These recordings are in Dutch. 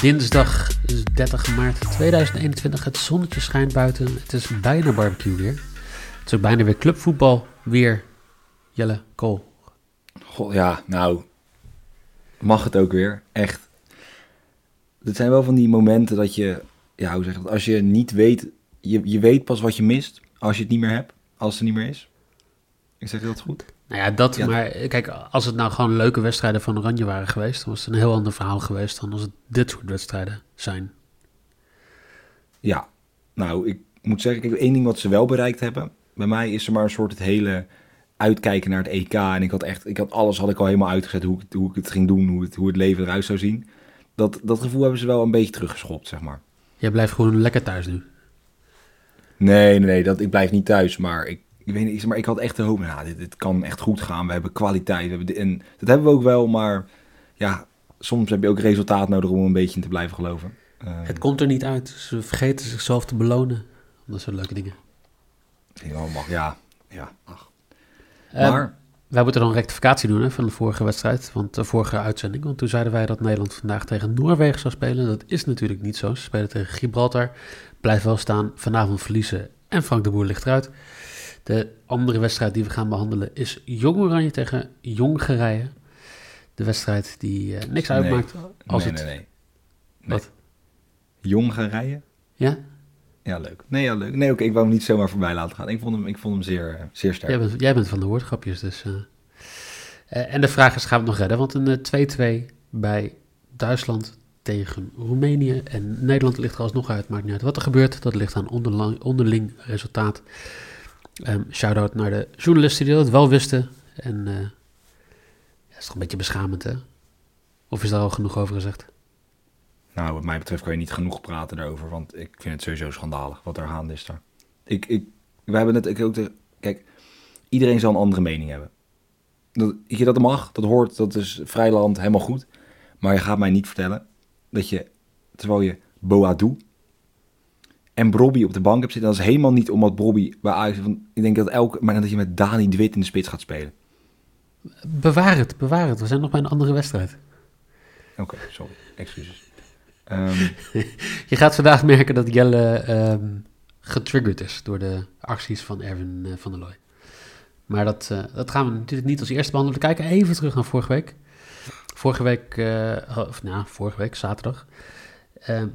Dinsdag 30 maart 2021. Het zonnetje schijnt buiten. Het is bijna barbecue weer. Het is ook bijna weer clubvoetbal weer. Jelle Kool. Goh, ja, nou. Mag het ook weer. Echt. Dit zijn wel van die momenten dat je... Ja, hoe zeg je dat? Als je niet weet... Je weet pas wat je mist als je het niet meer hebt. Als het er niet meer is. Ik zeg dat goed. Nou ja, dat... Ja. Maar kijk, als het nou gewoon leuke wedstrijden van Oranje waren geweest... dan was het een heel ander verhaal geweest dan als het dit soort wedstrijden zijn. Ja, nou, ik moet zeggen... Kijk, één ding wat ze wel bereikt hebben... Bij mij is er maar een soort het hele uitkijken naar het EK. En ik had echt... Alles had ik al helemaal uitgezet hoe ik het ging doen. Hoe het leven eruit zou zien. Dat gevoel hebben ze wel een beetje teruggeschopt, zeg maar. Jij blijft gewoon lekker thuis nu. Nee, ik blijf niet thuis, maar ik weet niet, maar ik had echt de hoop, nou, dit kan echt goed gaan. We hebben kwaliteit, en dat hebben we ook wel, maar ja, soms heb je ook resultaat nodig om een beetje in te blijven geloven. Het komt er niet uit, ze vergeten zichzelf te belonen. Dat soort leuke dingen. Ja. Ach. Maar wij moeten dan een rectificatie doen hè, van de vorige wedstrijd, want de vorige uitzending. Want toen zeiden wij dat Nederland vandaag tegen Noorwegen zou spelen. Dat is natuurlijk niet zo. Ze spelen tegen Gibraltar. Blijft wel staan, vanavond verliezen en Frank de Boer ligt eruit. De andere wedstrijd die we gaan behandelen is Jong Oranje tegen Hongarije. De wedstrijd die niks uitmaakt. Nee. Wat? Hongarije? Ja? Ja, leuk. Nee, oké, ik wou hem niet zomaar voorbij laten gaan. Ik vond hem zeer, zeer sterk. Jij bent van de woordgrapjes, dus... en de vraag is, gaan we het nog redden? Want een 2-2 bij Duitsland tegen Roemenië. En Nederland ligt er alsnog uit. Maakt niet uit wat er gebeurt. Dat ligt aan onderling resultaat. Shout-out naar de journalisten die dat wel wisten. En dat is toch een beetje beschamend, hè? Of is daar al genoeg over gezegd? Nou, wat mij betreft kan je niet genoeg praten daarover. Want ik vind het sowieso schandalig wat er gaande is daar. We hebben net ook... Kijk, iedereen zal een andere mening hebben. Dat mag, dat hoort, dat is vrij land, helemaal goed. Maar je gaat mij niet vertellen dat je, terwijl je Boadu en Brobbey op de bank hebt zitten... Dat is helemaal niet omdat Brobbey bij Ajax... Ik denk dat maar dat je met Dani de Wit in de spits gaat spelen. Bewaar het. We zijn nog bij een andere wedstrijd. Oké, sorry. Excuses. Je gaat vandaag merken dat Jelle getriggerd is door de acties van Erwin van der Looi. Maar dat gaan we natuurlijk niet als eerste behandelen. We kijken even terug naar vorige week. Vorige week, zaterdag.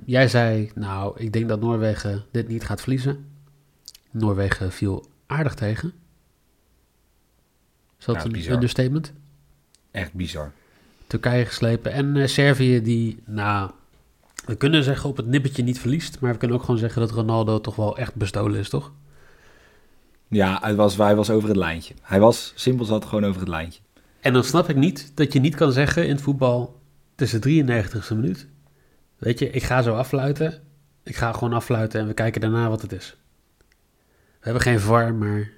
Jij zei, nou, ik denk dat Noorwegen dit niet gaat verliezen. Noorwegen viel aardig tegen. Is dat een understatement? Echt bizar. Turkije geslepen en Servië die, nou... We kunnen zeggen op het nippertje niet verliest, maar we kunnen ook gewoon zeggen dat Ronaldo toch wel echt bestolen is, toch? Ja, hij was over het lijntje. Hij was, simpel zat, gewoon over het lijntje. En dan snap ik niet dat je niet kan zeggen in het voetbal, het is de 93ste minuut. Weet je, ik ga zo afluiten. Ik ga gewoon afluiten en we kijken daarna wat het is. We hebben geen VAR, maar...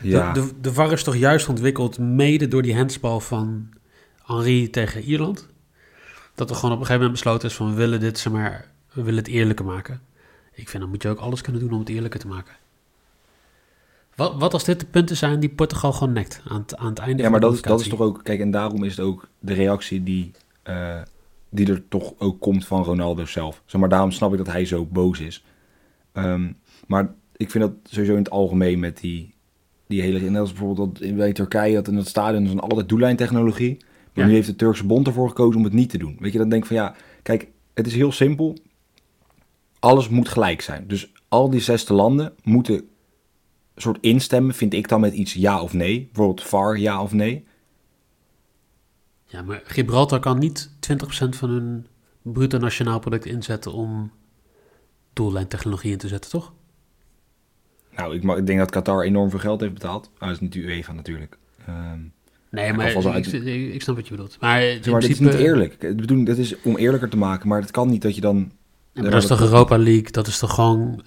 Ja. De VAR is toch juist ontwikkeld mede door die handsbal van Henry tegen Ierland? Dat er gewoon op een gegeven moment besloten is van we willen het eerlijker maken. Ik vind, dan moet je ook alles kunnen doen om het eerlijker te maken. Wat als dit de punten zijn die Portugal gewoon nekt aan het einde? Ja, maar dat is toch ook... Kijk, en daarom is het ook de reactie die er toch ook komt van Ronaldo zelf. Maar daarom snap ik dat hij zo boos is. Maar ik vind dat sowieso in het algemeen met die hele... Net als bijvoorbeeld bij Turkije, dat in dat stadion is altijd doellijntechnologie... Ja. En nu heeft de Turkse bond ervoor gekozen om het niet te doen. Weet je, dan denk ik van ja, kijk, het is heel simpel. Alles moet gelijk zijn. Dus al die 6e landen moeten een soort instemmen, vind ik dan, met iets ja of nee. Bijvoorbeeld VAR, ja of nee. Ja, maar Gibraltar kan niet 20% van hun bruto nationaal product inzetten om doellijntechnologie in te zetten, toch? Nou, ik denk dat Qatar enorm veel geld heeft betaald. Dat is niet de UEFA natuurlijk. Nee, maar ik snap wat je bedoelt. Maar in principe... dat is niet eerlijk. Ik bedoel, dat is om eerlijker te maken, maar het kan niet dat je dan... Ja, maar dat is toch Europa League, dat is toch gewoon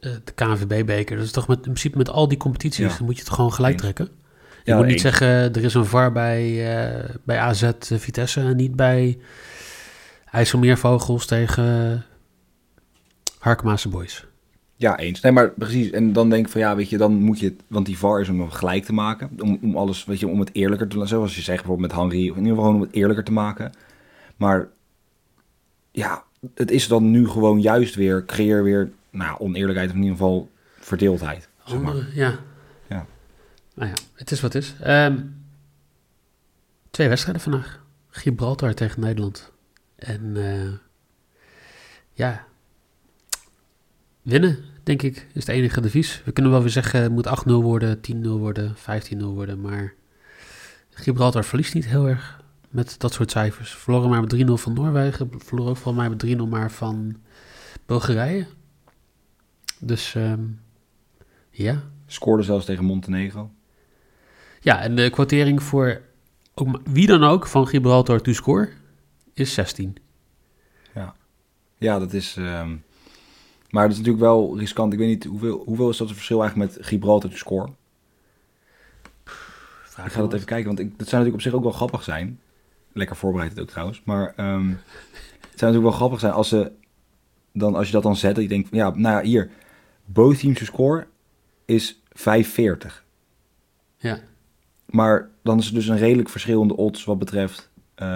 de KNVB-beker. Dat is toch in principe met al die competities, dan moet je het gewoon gelijk trekken. Je moet niet zeggen, er is een VAR bij AZ Vitesse en niet bij IJsselmeervogels tegen Harkemaanse Boys. Ja, eens. Nee, maar precies. En dan denk ik van, ja, weet je, dan moet je het... Want die VAR is om gelijk te maken. Om alles, weet je, om het eerlijker te... Zoals je zegt bijvoorbeeld met Henry, of in ieder geval om het eerlijker te maken. Maar ja, het is dan nu gewoon juist weer... Creëer weer, nou, oneerlijkheid of in ieder geval verdeeldheid. Andere, zeg maar. Ja. Nou ja, het is wat het is. 2 wedstrijden vandaag. Gibraltar tegen Nederland. En winnen, denk ik, is het enige advies. We kunnen wel weer zeggen, het moet 8-0 worden, 10-0 worden, 15-0 worden. Maar Gibraltar verliest niet heel erg met dat soort cijfers. Verloren maar met 3-0 van Noorwegen. Verloren ook volgens mij met 3-0 maar van Bulgarije. Dus Scoorde zelfs tegen Montenegro. Ja, en de kwotering voor ook, wie dan ook van Gibraltar to score is 16. Ja, dat is... Maar dat is natuurlijk wel riskant. Ik weet niet, hoeveel is dat het verschil eigenlijk met Gibraltar te scoren? Ik ga dat even kijken, want dat zou natuurlijk op zich ook wel grappig zijn. Lekker voorbereid het ook trouwens. Maar het zou natuurlijk wel grappig zijn als ze dan, als je dat dan zet, dat je denkt, ja, nou ja, hier. Both teams to score is 45. Ja. Maar dan is er dus een redelijk verschil in de odds wat betreft... dan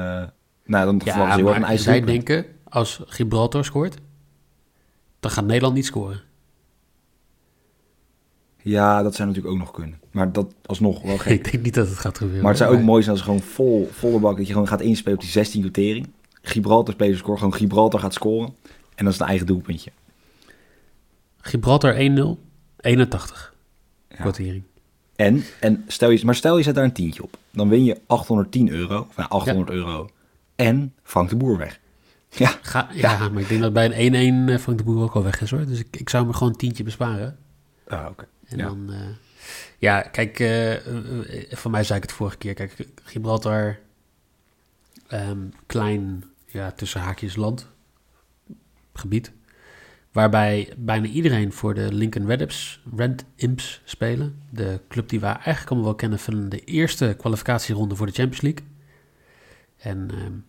verwachten ze heel erg een ijzeren. Zij denken, als Gibraltar scoort... Dan gaat Nederland niet scoren. Ja, dat zou natuurlijk ook nog kunnen. Maar dat alsnog wel gek. Ik denk niet dat het gaat gebeuren. Maar het zou ook mooi zijn als het gewoon volle bak... dat je gewoon gaat inspelen op die 16 quotering. Gibraltar spelen scoren. Gewoon Gibraltar gaat scoren. En dat is een eigen doelpuntje. Gibraltar 1-0. 81. Quotering. En stel je zet daar een tientje op. Dan win je €810. Of €800. En Frank de Boer weg. Ja. Maar ik denk dat bij een 1-1 Frank de Boer ook al weg is, hoor. Dus ik zou me gewoon een tientje besparen. Ah, oké. En dan... van mij zei ik het vorige keer. Kijk, Gibraltar... klein, tussen haakjes land. Gebied. Waarbij bijna iedereen voor de Lincoln Red Imps spelen. De club die we eigenlijk allemaal wel kennen van de eerste kwalificatieronde voor de Champions League. En...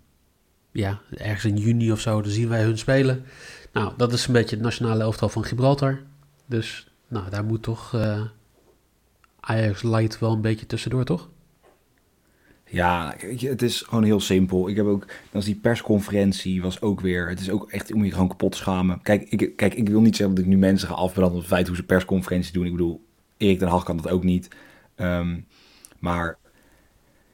ergens in juni of zo, dan zien wij hun spelen. Nou, dat is een beetje het nationale elftal van Gibraltar. Dus, nou, daar moet toch Ajax Light wel een beetje tussendoor, toch? Ja, het is gewoon heel simpel. Ik heb ook, als die persconferentie was ook weer... Het is ook echt, om je gewoon kapot te schamen. Kijk, ik wil niet zeggen dat ik nu mensen ga afbranden... op het feit hoe ze persconferenties doen. Ik bedoel, Erik ten Hag kan dat ook niet. Maar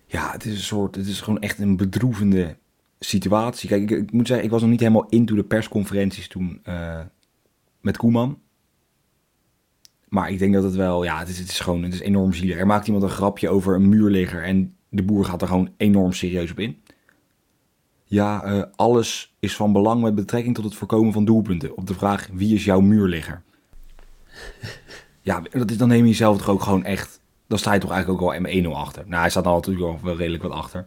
ja, het is een soort... Het is gewoon echt een bedroevende... situatie. Kijk, ik moet zeggen, ik was nog niet helemaal into de persconferenties toen met Koeman. Maar ik denk dat het wel, het is enorm zielig. Er maakt iemand een grapje over een muurligger en de Boer gaat er gewoon enorm serieus op in. Ja, alles is van belang met betrekking tot het voorkomen van doelpunten. Op de vraag, wie is jouw muurligger? Ja, dat is, dan neem je jezelf toch ook gewoon echt, dan sta je toch eigenlijk ook wel 1-0 achter. Nou, hij staat dan natuurlijk wel redelijk wat achter.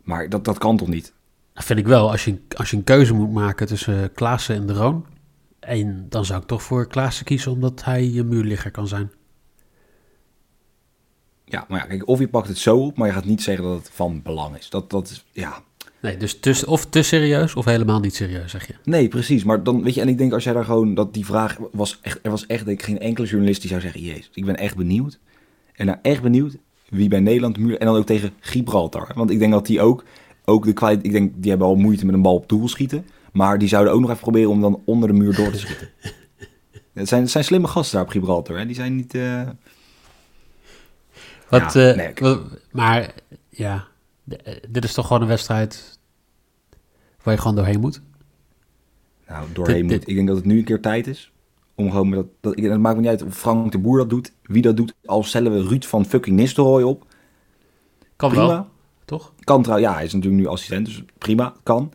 Maar dat kan toch niet? Dat vind ik wel. Als je een keuze moet maken tussen Klaassen en De Roon... En dan zou ik toch voor Klaassen kiezen... omdat hij je muurligger kan zijn. Ja, maar kijk, of je pakt het zo op... maar je gaat niet zeggen dat het van belang is. Dat is, ja... Nee, dus of te serieus of helemaal niet serieus, zeg je? Nee, precies. Maar dan, weet je... En ik denk als jij daar gewoon... dat die vraag was echt... Er was echt, denk ik, geen enkele journalist die zou zeggen... Jezus, ik ben echt benieuwd. En nou echt benieuwd... Wie bij Nederland muur en dan ook tegen Gibraltar. Want ik denk dat die ook de kwaliteit... Ik denk, die hebben al moeite met een bal op doel schieten. Maar die zouden ook nog even proberen om dan onder de muur door te schieten. Het zijn slimme gasten daar op Gibraltar. Hè? Die zijn niet... dit is toch gewoon een wedstrijd waar je gewoon doorheen moet? Nou, doorheen moet. Ik denk dat het nu een keer tijd is. Het maakt me niet uit of Frank de Boer dat doet, wie dat doet. Al stellen we Ruud van fucking Nistelrooy op. Kan prima. Wel, toch? Kan trouwens, ja, hij is natuurlijk nu assistent, dus prima, kan.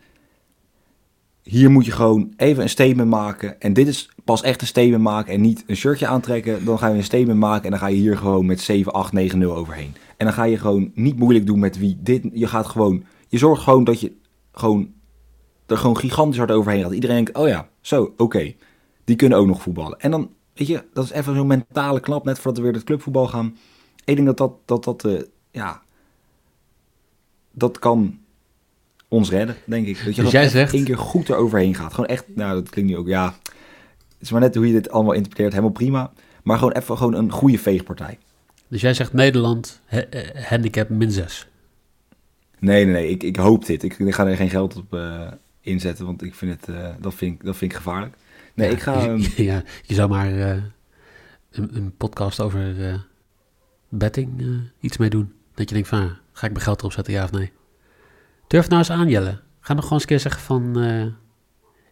Hier moet je gewoon even een statement maken. En dit is pas echt een statement maken en niet een shirtje aantrekken. Dan ga je een statement maken en dan ga je hier gewoon met 7, 8, 9, 0 overheen. En dan ga je gewoon niet moeilijk doen met wie dit... Je zorgt gewoon dat je gewoon er gewoon gigantisch hard overheen gaat. Iedereen denkt, oh ja, zo, oké. Die kunnen ook nog voetballen. En dan, weet je, dat is even zo'n mentale klap net voordat we weer het clubvoetbal gaan. Ik denk dat kan ons redden, denk ik. Dat je dus jij zegt... één keer goed eroverheen gaat. Gewoon echt, nou, dat klinkt nu ook, ja... Het is maar net hoe je dit allemaal interpreteert, helemaal prima. Maar gewoon even gewoon een goede veegpartij. Dus jij zegt Nederland, handicap min 6. Nee, ik hoop dit. Ik ga er geen geld op inzetten, want ik vind het, dat vind ik gevaarlijk. Nee, ja, ik ga... Ja, je zou maar een podcast over betting iets mee doen. Dat je denkt van, ga ik mijn geld erop zetten, ja of nee? Durf nou eens aan, Jelle. Ga nog gewoon eens een keer zeggen van...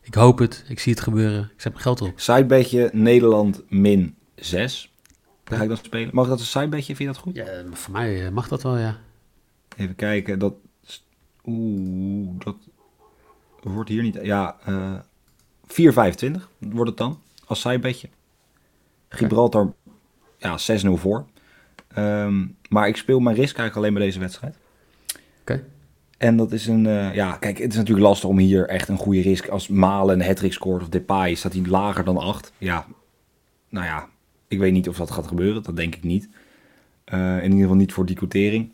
ik hoop het, ik zie het gebeuren, ik zet mijn geld op. Sidebedje Nederland min 6. Daar ga ik dan spelen. Mag dat een sidebedje, vind je dat goed? Ja, voor mij mag dat wel, ja. Even kijken, dat... dat wordt hier niet... Ja, 4,25 wordt het dan, als sidebedje. Gibraltar, ja, 6-0 voor. Maar ik speel mijn risk eigenlijk alleen bij deze wedstrijd. Oké. En dat is een... kijk, het is natuurlijk lastig om hier echt een goede risk... Als Malen een hat-trick scoort of Depay, staat hij lager dan 8. Ja, nou ja, ik weet niet of dat gaat gebeuren. Dat denk ik niet. In ieder geval niet voor die quotering.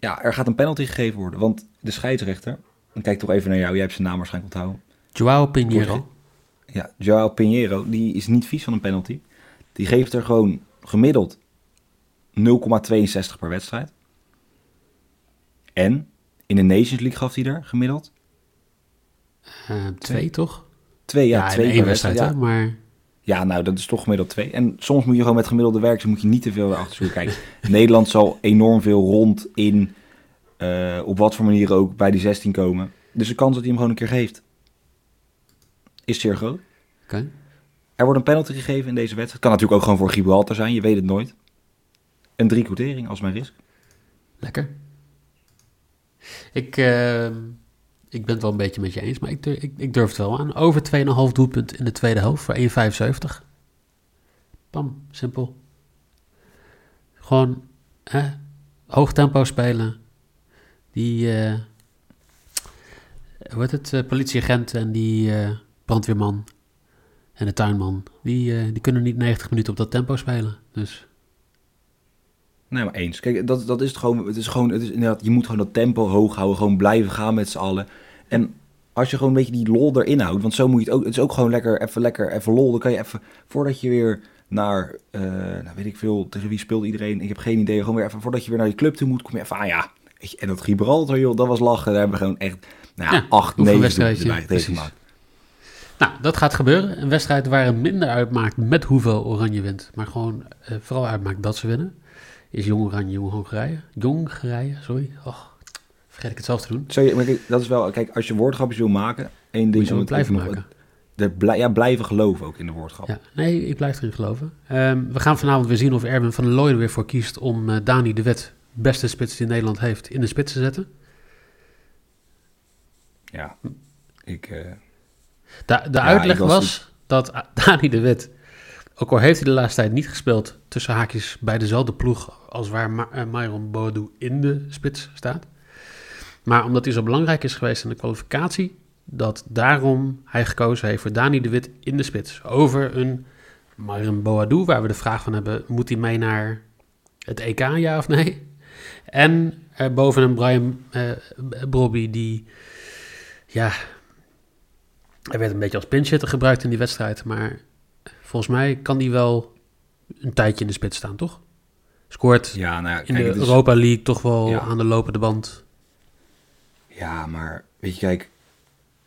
Er gaat een penalty gegeven worden. Want de scheidsrechter... Ik kijk toch even naar jou. Jij hebt zijn naam waarschijnlijk onthouden. Joao Pinheiro. Ja, Joao Pinheiro. Die is niet vies van een penalty. Die geeft er gewoon gemiddeld 0,62 per wedstrijd. En in de Nations League gaf hij er gemiddeld? 2, toch? 2, ja. 2 per wedstrijd, ja. Maar... Ja, nou, dat is toch gemiddeld 2. En soms moet je gewoon met gemiddelde werk, dus moet je niet te veel erachter zoeken. Kijk, Nederland zal enorm veel rond in, op wat voor manier ook, bij die 16 komen. Dus de kans dat hij hem gewoon een keer geeft, is zeer groot. Okay. Er wordt een penalty gegeven in deze wedstrijd. Kan natuurlijk ook gewoon voor Gibraltar zijn, je weet het nooit. Een 3 quotering als mijn risk. Lekker. Ik ben het wel een beetje met je eens, maar ik durf het wel aan. Over 2,5 doelpunt in de tweede helft voor 1,75. Bam, simpel. Gewoon hoog tempo spelen. Die, hoe heet het, politieagent en die brandweerman en de tuinman, die kunnen niet 90 minuten op dat tempo spelen, dus... Nee, maar eens. Kijk, dat is het gewoon. Het is inderdaad, je moet gewoon dat tempo hoog houden. Gewoon blijven gaan met z'n allen. En als je gewoon een beetje die lol erin houdt. Want zo moet je het ook. Het is ook gewoon lekker even lol. Dan kan je even, voordat je weer naar, weet ik veel, tegen wie speelt iedereen. Ik heb geen idee. Gewoon weer even, voordat je weer naar je club toe moet, kom je even aan, ja. En dat Gibraltar, joh, dat was lachen. Daar hebben we gewoon echt, 8-9 wedstrijden tegen gemaakt. Nou, dat gaat gebeuren. Een wedstrijd waar het minder uitmaakt met hoeveel Oranje wint. Maar gewoon vooral uitmaakt dat ze winnen. Is Jong Oranje, Jong Hongarije, sorry. Och, vergeet ik het zelf te doen. Sorry, maar kijk, dat is wel... Kijk, als je woordgrapjes wil maken... één ding moet blijven maken. Blijven geloven ook in de woordgrap. Ja, nee, ik blijf erin geloven. We gaan vanavond weer zien of Erwin van der Looi er weer voor kiest... om Dani de Wit, beste spits die Nederland heeft... in de spits te zetten. Ja, ik... uitleg was dat Dani de Wit... Ook al heeft hij de laatste tijd niet gespeeld tussen haakjes bij dezelfde ploeg als waar Myron Boadu in de spits staat. Maar omdat hij zo belangrijk is geweest in de kwalificatie, dat daarom hij gekozen heeft voor Dani de Wit in de spits. Over een Myron Boadu, waar we de vraag van hebben, moet hij mee naar het EK, ja of nee? En boven een Brian Brobbey die, ja, hij werd een beetje als pinch-hitter gebruikt in die wedstrijd, maar... Volgens mij kan die wel een tijdje in de spits staan, toch? Scoort in de Europa League toch wel aan de lopende band. Ja, maar weet je, kijk,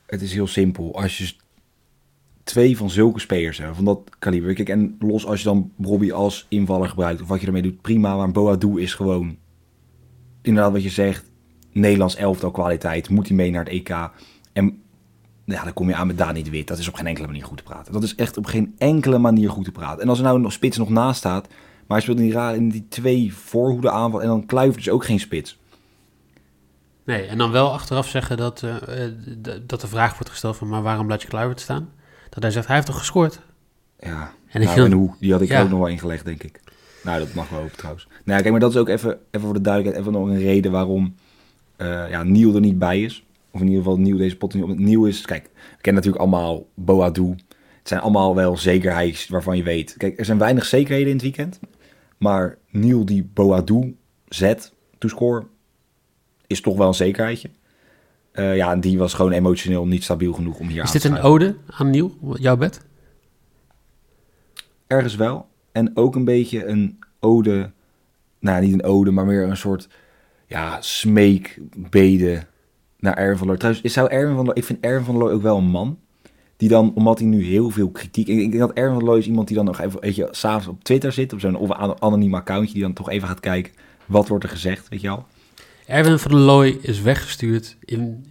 het is heel simpel. Als je twee van zulke spelers hebt, van dat kaliber. Kijk, en los als je dan Brobbey als invaller gebruikt of wat je ermee doet, prima. Maar Boadu is gewoon, inderdaad wat je zegt, Nederlands elftal kwaliteit. Moet hij mee naar het EK en... Ja, dan kom je aan met Dani de Wit. Dat is op geen enkele manier goed te praten. Dat is echt op geen enkele manier goed te praten. En als er nou een spits nog naast staat... maar hij speelt in die twee voorhoeden aanval... en dan kluivert dus ook geen spits. Nee, en dan wel achteraf zeggen dat de vraag wordt gesteld van... maar waarom laat je Kluivert staan? Dat hij zegt, hij heeft toch gescoord? Ja, en, en hoe? Die had ik ook nog wel ingelegd, denk ik. Nou, dat mag wel hopen trouwens. Nou, kijk, maar dat is ook even voor de duidelijkheid... even nog een reden waarom Niel er niet bij is. Of in ieder geval Niel deze pot niet op. Niel is, kijk, we kennen natuurlijk allemaal Boadu. Het zijn allemaal wel zekerheden waarvan je weet... Kijk, er zijn weinig zekerheden in het weekend. Maar Niel die Boadu zet, toescore... is toch wel een zekerheidje. En die was gewoon emotioneel niet stabiel genoeg om hier aan te schrijven. Is dit een ode aan Niel, jouw bed? Ergens wel. En ook een beetje een ode... Nou, niet een ode, maar meer een soort... Ja, smeekbede naar Erwin van der Looi. Trouwens, ik vind Erwin van der Looi ook wel een man... die dan, omdat hij nu heel veel kritiek... Ik denk dat Erwin van der Looi is iemand die dan nog even... weet je, s'avonds op Twitter zit, op zo'n anoniem accountje... die dan toch even gaat kijken, wat wordt er gezegd, weet je wel... Erwin van der Looi is weggestuurd in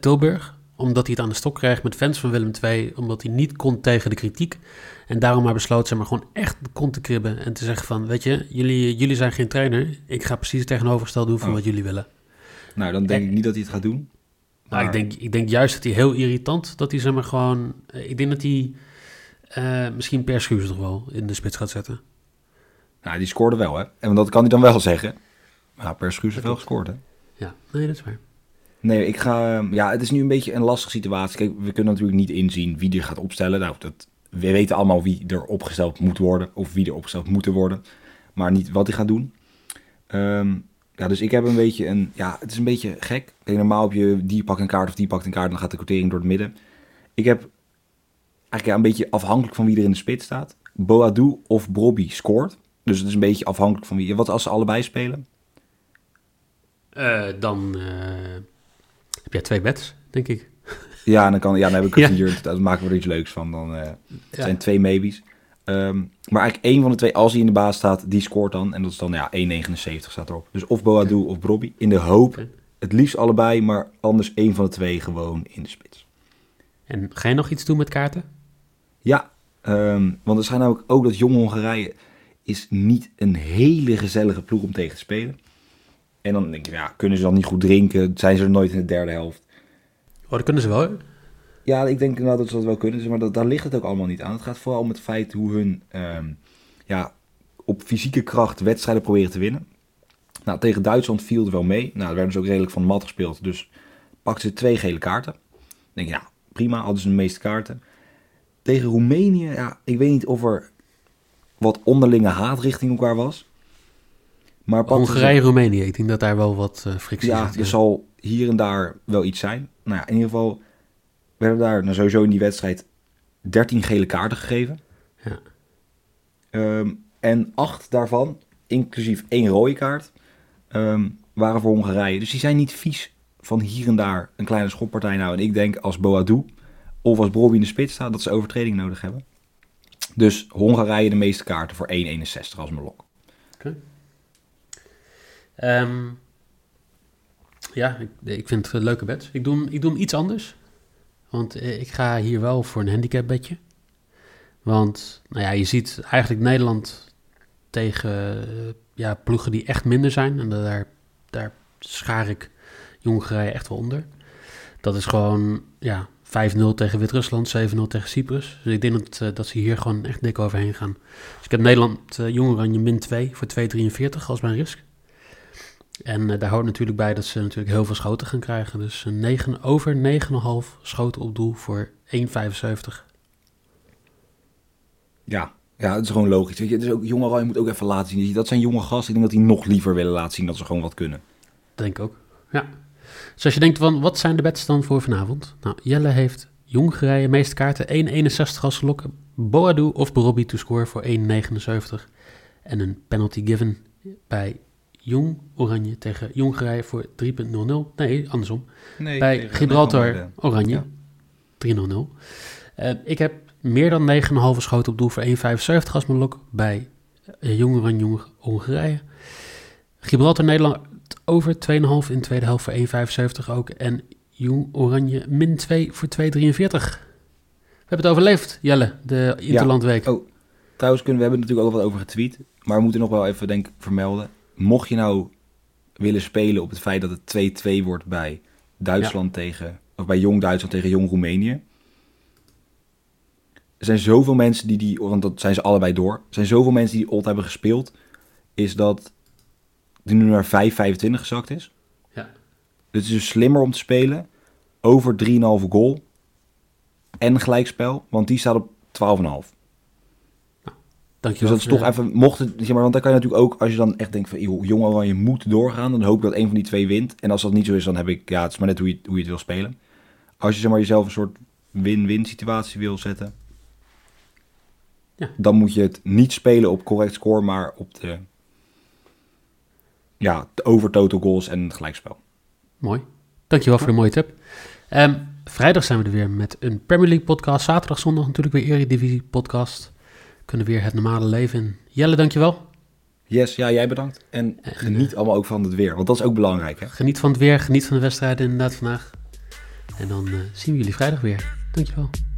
Tilburg... omdat hij het aan de stok kreeg met fans van Willem II... omdat hij niet kon tegen de kritiek. En daarom maar besloot ze maar gewoon echt de kont te kribben... en te zeggen van, weet je, jullie zijn geen trainer... ik ga precies het tegenovergestelde doen van wat jullie willen. Nou, dan denk ik niet dat hij het gaat doen. Maar... Nou, ik denk juist dat hij heel irritant... dat hij zeg maar gewoon... Ik denk dat hij misschien Per Schuurs nog wel in de spits gaat zetten. Nou, die scoorde wel, hè? En dat kan hij dan wel zeggen... Nou, Per Schuurs heeft wel gescoord, hè? Ja, nee, dat is waar. Nee, ik ga... Ja, het is nu een beetje een lastige situatie. Kijk, we kunnen natuurlijk niet inzien wie er gaat opstellen. Nou, we weten allemaal wie er opgesteld moet worden... of wie er opgesteld moeten worden. Maar niet wat hij gaat doen. Dus ik heb een beetje een... Ja, het is een beetje gek. Kijk, normaal heb je die pakt een kaart of die pakt een kaart... en dan gaat de quotering door het midden. Ik heb eigenlijk een beetje afhankelijk van wie er in de spits staat. Boadu of Brobbey scoort. Dus het is een beetje afhankelijk van wie... Wat als ze allebei spelen... Dan heb jij 2 bets, denk ik. Ja, dan heb ik het hier. Dan maken we er iets leuks van. Het zijn 2 maybes. Maar eigenlijk 1 van de 2, als hij in de baas staat, die scoort dan. En dat is dan 1,79 staat erop. Dus of Boadu of Brobbey. In de hoop, het liefst allebei, maar anders 1 van de 2 gewoon in de spits. En ga je nog iets doen met kaarten? Ja, want er schijnt namelijk ook dat Jong Hongarije is niet een hele gezellige ploeg om tegen te spelen. En dan denk je, kunnen ze dan niet goed drinken? Zijn ze er nooit in de derde helft? Oh, dat kunnen ze wel, hè? Ja, ik denk dat ze dat wel kunnen. Maar daar ligt het ook allemaal niet aan. Het gaat vooral om het feit hoe hun op fysieke kracht wedstrijden proberen te winnen. Nou, tegen Duitsland viel het wel mee. Nou, er werden ze ook redelijk van de mat gespeeld. Dus pakten ze 2 gele kaarten. Dan denk je, prima, hadden ze de meeste kaarten. Tegen Roemenië, ik weet niet of er wat onderlinge haat richting elkaar was... Hongarije-Roemenië, ik denk dat daar wel wat frictie zit. Ja, er zal hier en daar wel iets zijn. Nou ja, in ieder geval werden daar sowieso in die wedstrijd 13 gele kaarten gegeven. Ja. En 8 daarvan, inclusief 1 rode kaart, waren voor Hongarije. Dus die zijn niet vies van hier en daar een kleine schoppartij. Nou, en ik denk als Boadu of als Brobbey in de spits staat, dat ze overtreding nodig hebben. Dus Hongarije de meeste kaarten voor 1,61 als mijn lok. Okay. Ik vind het leuke bets. Ik doe hem iets anders. Want ik ga hier wel voor een handicap bedje. Want je ziet eigenlijk Nederland tegen ploegen die echt minder zijn. En daar schaar ik Hongarije echt wel onder. Dat is gewoon 5-0 tegen Wit-Rusland, 7-0 tegen Cyprus. Dus ik denk dat ze hier gewoon echt dik overheen gaan. Dus ik heb Nederland Jong-Oranje min 2 voor 2,43 als mijn risk. En daar houdt natuurlijk bij dat ze natuurlijk heel veel schoten gaan krijgen. Dus 9 over 9,5 schoten op doel voor 1,75. Ja, dat is gewoon logisch. Weet je, het is ook, jongen, je moet ook even laten zien. Dat zijn jonge gasten. Ik denk dat die nog liever willen laten zien dat ze gewoon wat kunnen. Dat denk ik ook, ja. Dus als je denkt van, wat zijn de bets dan voor vanavond? Nou, Jelle heeft Hongarije meeste kaarten 1,61 als lokken. Boadu of Brobbey to score voor 1,79. En een penalty given bij... Jong Oranje tegen Hongarije voor 3,00. Nee, andersom. Nee, bij Gibraltar Oranje, 3,00. Ik heb meer dan 9,5 schoten op doel voor 1,75 als mijn lok bij Jong Oranje Hongarije. Gibraltar Nederland over 2,5 in de tweede helft voor 1,75 ook. En Jong Oranje min 2 voor 2,43. We hebben het overleefd, Jelle, de Interlandweek. Ja. Oh, trouwens, we hebben natuurlijk ook wat over getweet. Maar we moeten nog wel even, denk ik, vermelden. Mocht je nou willen spelen op het feit dat het 2-2 wordt bij Duitsland tegen, of bij Jong Duitsland tegen Jong Roemenië. Er zijn zoveel mensen die, want dat zijn ze allebei door, er zijn zoveel mensen die old hebben gespeeld, is dat die nu naar 5,25 gezakt is. Ja. Het is dus slimmer om te spelen over 3,5 goal en gelijkspel, want die staat op 12,5. Dankjewel. Dus dat is toch even, mocht het, zeg maar, want dan kan je natuurlijk ook, als je dan echt denkt van, joh, Jong Oranje moet doorgaan, dan hoop ik dat een van die twee wint. En als dat niet zo is, dan heb ik, ja, het is maar net hoe je het wil spelen. Als je, zeg maar, jezelf een soort win-win situatie wil zetten, ja, dan moet je het niet spelen op correct score, maar op de over total goals en het gelijkspel. Mooi. Dankjewel voor de mooie tip. Vrijdag zijn we er weer met een Premier League podcast. Zaterdag, zondag natuurlijk weer Eredivisie podcast. Kunnen weer het normale leven in. Jelle, dankjewel. Yes, ja, jij bedankt. En geniet allemaal ook van het weer, want dat is ook belangrijk, hè? Geniet van het weer, geniet van de wedstrijden inderdaad vandaag. En dan zien we jullie vrijdag weer. Dankjewel.